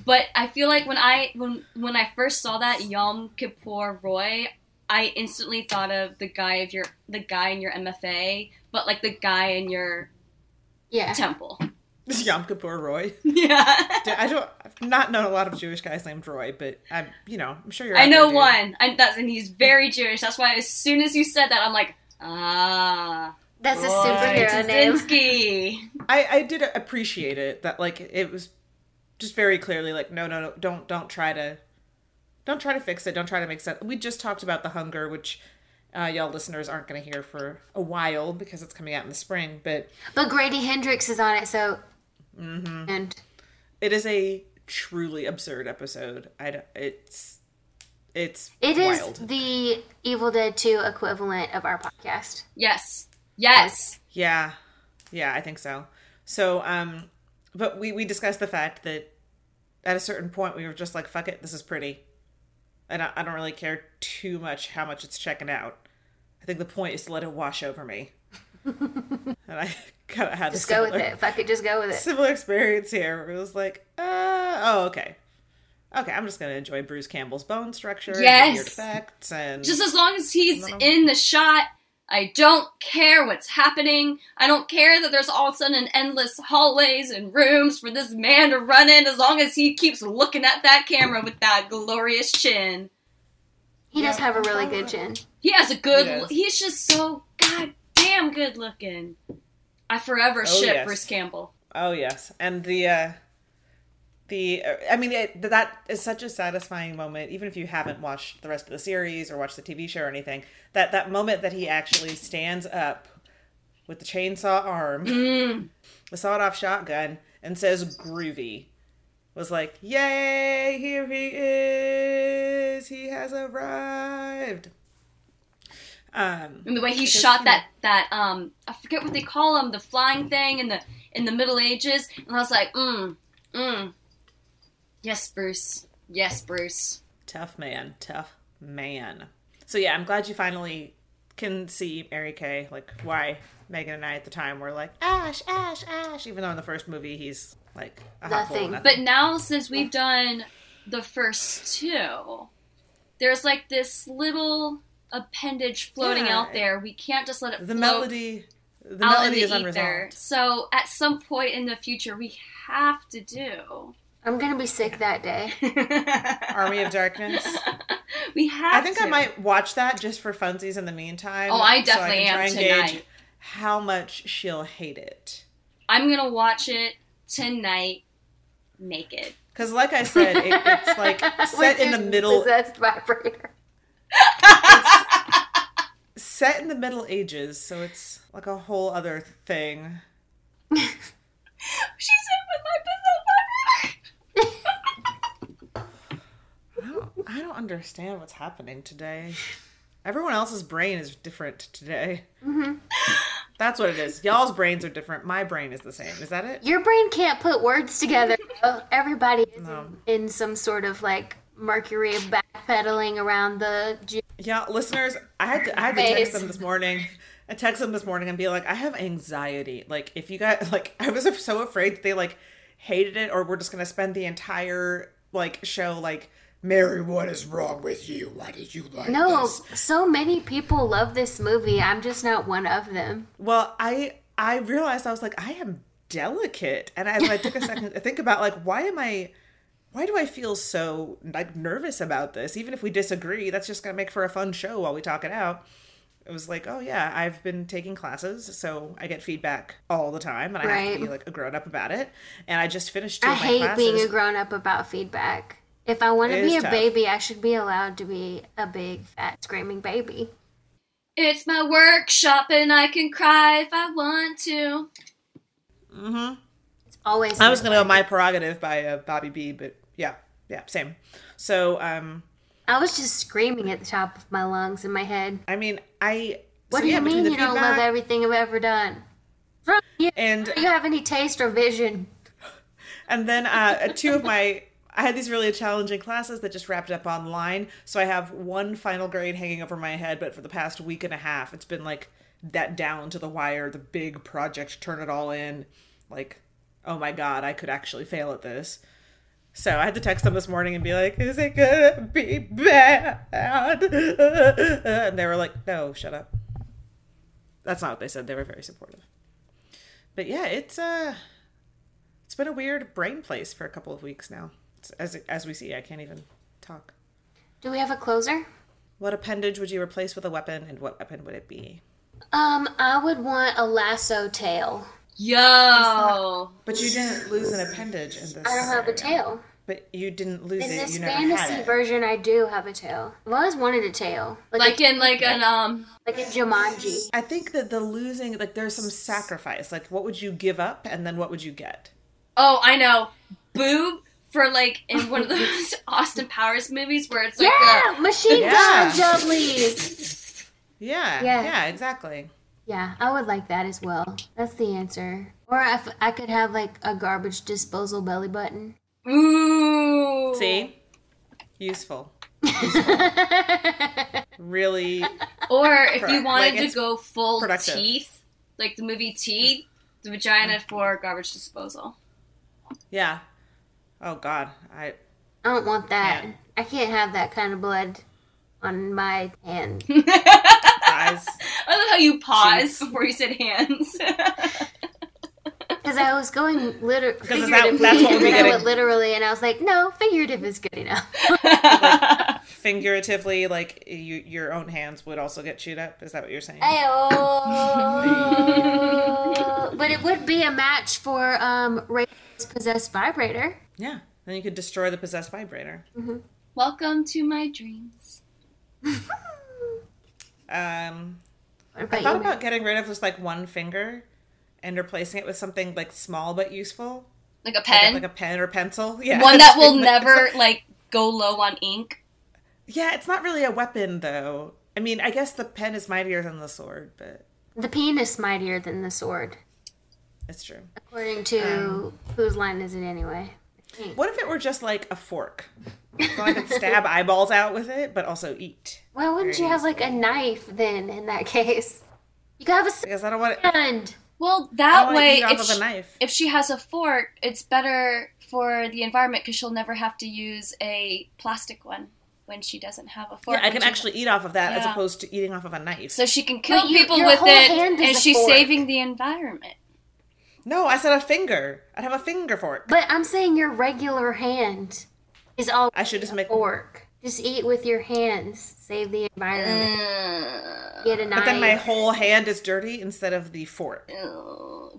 but I feel like when I when when I first saw that Yom Kippur Roy, I instantly thought of the guy of your the guy in your M F A, but like the guy in your yeah temple. Yom Kippur Roy. Yeah, I don't. I've not known a lot of Jewish guys named Roy, but I'm you know I'm sure you're. I know there, one, and that's and he's very Jewish. That's why as soon as you said that, I'm like ah. That's Roy a superhero name. I, I did appreciate it. That, like, it was just very clearly, like, no, no, no, don't, don't try to, don't try to fix it. Don't try to make sense. We just talked about The Hunger, which uh, y'all listeners aren't going to hear for a while because it's coming out in the spring. But but Grady Hendrix is on it, so. Mm-hmm. And it is a truly absurd episode. I don't, it's it's it wild. Is the Evil Dead two equivalent of our podcast. Yes. Yes. Yeah. Yeah, I think so. So, um, but we, we discussed the fact that at a certain point we were just like, fuck it, this is pretty. And I, I don't really care too much how much it's checking out. I think the point is to let it wash over me. And I kind of had just a similar, go with it. Fuck it, just go with it. Similar experience here. It was like, uh, oh, okay. Okay, I'm just going to enjoy Bruce Campbell's bone structure. Yes. And weird effects. And just as long as he's in the shot, I don't care what's happening. I don't care that there's all of a sudden an endless hallways and rooms for this man to run in, as long as he keeps looking at that camera with that glorious chin. He yeah. does have a really good chin. He has a good... He he's just so goddamn good looking. I forever oh, ship yes. Bruce Campbell. Oh, yes. And the... uh The, I mean, it, that is such a satisfying moment, even if you haven't watched the rest of the series or watched the T V show or anything, that that moment that he actually stands up with the chainsaw arm, mm. the sawed-off shotgun, and says groovy, was like, yay, here he is, he has arrived. Um, and the way he shot that, that um, I forget what they call him, the flying thing in the, in the Middle Ages, and I was like, mm, mm. Yes, Bruce. Yes, Bruce. Tough man. Tough man. So yeah, I'm glad you finally can see Mary Kay, like why Megan and I at the time were like, Ash, Ash, Ash, even though in the first movie he's like a hot nothing. nothing. But now since we've done the first two, there's like this little appendage floating yeah, out there. We can't just let it the float. Melody, the out melody in the is ether. Unresolved. So at some point in the future, we have to do... I'm going to be sick that day. Army of Darkness. We have I think to. I might watch that just for funsies in the meantime. Oh, I definitely so I am try and tonight. Gauge how much she'll hate it. I'm going to watch it tonight naked. Because like I said, it, it's like set in the middle. Possessed vibrator. It's set in the Middle Ages, so it's like a whole other thing. She's in with my possessed vibrator. I don't, I don't understand what's happening today. Everyone else's brain is different today. Mm-hmm. That's what it is. Y'all's brains are different. My brain is the same. Is that it? Your brain can't put words together. Everybody is no. in, in some sort of like mercury backpedaling around the gym. Yeah, listeners, I had to, I had to text them this morning. I text them this morning and be like, I have anxiety. Like if you guys like, I was so afraid that they like hated it, or we're just gonna spend the entire like show like, Mary, what is wrong with you? Why did you like no, this? No, so many people love this movie. I'm just not one of them. Well, I I realized I was like, I am delicate. And as I took a second to think about like, why am I, why do I feel so like nervous about this? Even if we disagree, that's just gonna make for a fun show while we talk it out. It was like, oh yeah, I've been taking classes, so I get feedback all the time, and I right. have to be like a grown up about it. And I just finished two I of my classes. I hate being a grown up about feedback. If I want to be a tough. baby, I should be allowed to be a big, fat, screaming baby. It's my workshop, and I can cry if I want to. Mm-hmm. It's always. I was gonna go My Prerogative by uh, Bobby B, but yeah, yeah, same. So, um. I was just screaming at the top of my lungs in my head. I mean, I... What so do you yeah, mean you feedback, don't love everything I've ever done? From you, and, do you have any taste or vision? And then uh, two of my... I had these really challenging classes that just wrapped up online, so I have one final grade hanging over my head, but for the past week and a half, it's been like that down to the wire, the big project, turn it all in. Like, oh my God, I could actually fail at this. So I had to text them this morning and be like, is it gonna be bad? And they were like, no, shut up. That's not what they said. They were very supportive. But yeah, it's uh, it's been a weird brain place for a couple of weeks now. As as we see, I can't even talk. Do we have a closer? What appendage would you replace with a weapon, and what weapon would it be? Um, I would want a lasso tail. Yo! Not, but you didn't lose an appendage in this. I don't have scenario. a tail. But you didn't lose in it. In this you never fantasy had it. version, I do have a tail. I've always wanted a tail. Like, like a, in like an um, like in Jumanji. I think that the losing, like there's some sacrifice. Like what would you give up, and then what would you get? Oh, I know. Boob for like in one of those Austin Powers movies where it's like yeah, the, machine gun jellies. Yeah. yeah, yeah, exactly. Yeah, I would like that as well. That's the answer. Or if I could have, like, a garbage disposal belly button. Ooh! See? Useful. Useful. Really. Or if pro- you wanted like to go full productive. teeth, like the movie T, the vagina for garbage disposal. Yeah. Oh God, I. I don't want that. Man. I can't have that kind of blood on my hand. Eyes. I love how you paused before you said hands. Because I was going literally. Because that, that's what we're getting. Literally, and I was like, no, figurative is good enough. Like, figuratively, like you, your own hands would also get chewed up. Is that what you're saying? Ayo. But it would be a match for um, Rachel's possessed vibrator. Yeah. Then you could destroy the possessed vibrator. Mm-hmm. Welcome to my dreams. um, I thought you, about man? getting rid of just like one finger and replacing it with something like small but useful, like a pen, like, like a pen or pencil. Yeah, one that will like, never like, like go low on ink. Yeah, it's not really a weapon though. I mean, I guess the pen is mightier than the sword, but the pen is mightier than the sword. It's true. According to um, Whose Line Is It Anyway? What if it were just like a fork? So I could stab eyeballs out with it, but also eat. Why wouldn't Very you have like a knife then? In that case, you could have a sword. Because I don't want it. Well, that way, if she, knife. if she has a fork, it's better for the environment because she'll never have to use a plastic one when she doesn't have a fork. Yeah, I can actually doesn't. eat off of that yeah. as opposed to eating off of a knife. So she can kill you, people with it, and she's fork. saving the environment. No, I said a finger. I'd have a finger fork. But I'm saying your regular hand is all I should just a make fork. Just eat with your hands. Save the environment. Uh, Get a knife. But then my whole hand is dirty instead of the fork. Uh,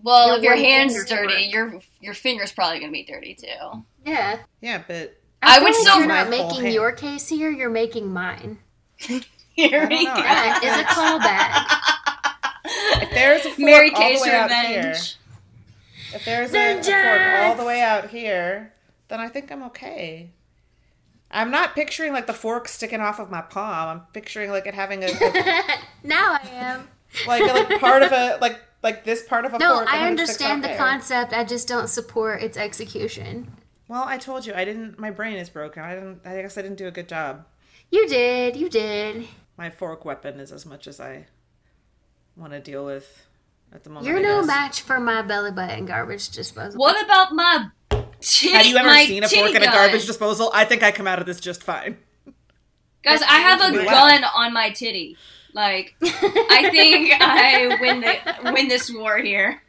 well, your if your hand's dirty, fork. your your finger's probably going to be dirty too. Yeah. Yeah, but I, I would still. You're not making your case here. You're making mine. Here we go. That is a callback. If there's a fork Mary all Kay's the way revenge. out here. If there's a, a fork all the way out here, then I think I'm okay. I'm not picturing, like, the fork sticking off of my palm. I'm picturing, like, it having a... a now I am. Like, like, part of a... Like, like this part of a no, fork. No, I understand the there. concept. I just don't support its execution. Well, I told you. I didn't... My brain is broken. I didn't... I guess I didn't do a good job. You did. You did. My fork weapon is as much as I want to deal with. At the moment, You're I no guess. match for my belly button garbage disposal. What about my titty? Have you ever seen a fork gun. in a garbage disposal? I think I come out of this just fine. Guys, I have a wow. gun on my titty. Like, I think I win the win this war here.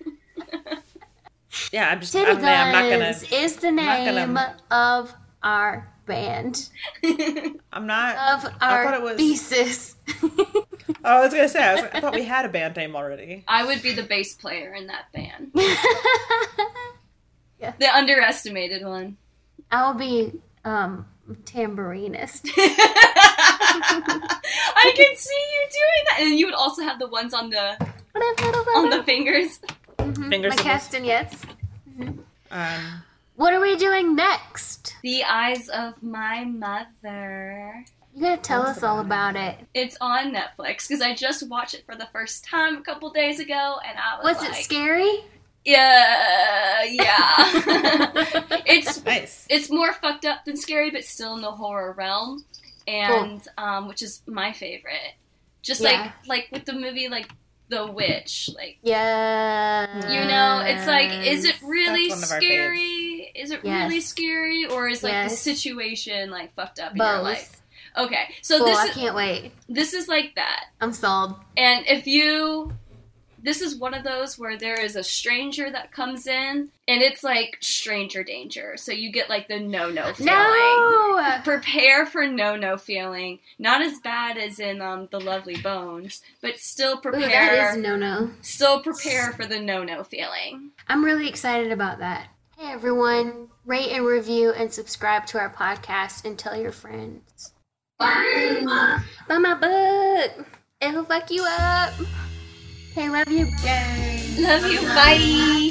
Yeah, I'm just titty I'm, guns I'm not gonna. Is the name gonna, of our band? I'm not of our I thought it was, thesis. Oh, I was gonna say. I, was like, I thought we had a band name already. I would be the bass player in that band. Yeah. The underestimated one. I'll be um, tambourinist. I can see you doing that, and you would also have the ones on the on the fingers, mm-hmm. fingers, my castanets. Mm-hmm. Um. What are we doing next? The Eyes of My Mother. You gotta tell us all about it. It's on Netflix, because I just watched it for the first time a couple days ago, and I was, was like... Was it scary? Yeah, yeah. It's nice. It's more fucked up than scary, but still in the horror realm, and cool. um, which is my favorite. Just yeah. like like with the movie, like, The Witch. like Yeah. You know, it's like, is it really scary? Is it yes. really scary? Or is, like, yes. the situation, like, fucked up Both. in your life? Okay, so cool, this is, I can't wait. This is like that. I'm sold. And if you, this is one of those where there is a stranger that comes in, and it's like stranger danger. So you get like the no-no feeling. No! Prepare for no-no feeling. Not as bad as in um, The Lovely Bones, but still prepare. Ooh, that is no-no. Still prepare for the no-no feeling. I'm really excited about that. Hey everyone, rate and review and subscribe to our podcast and tell your friends. Buy my, Buy my book. It'll fuck you up. Okay, love you. Yay. Love you. Bye. Bye.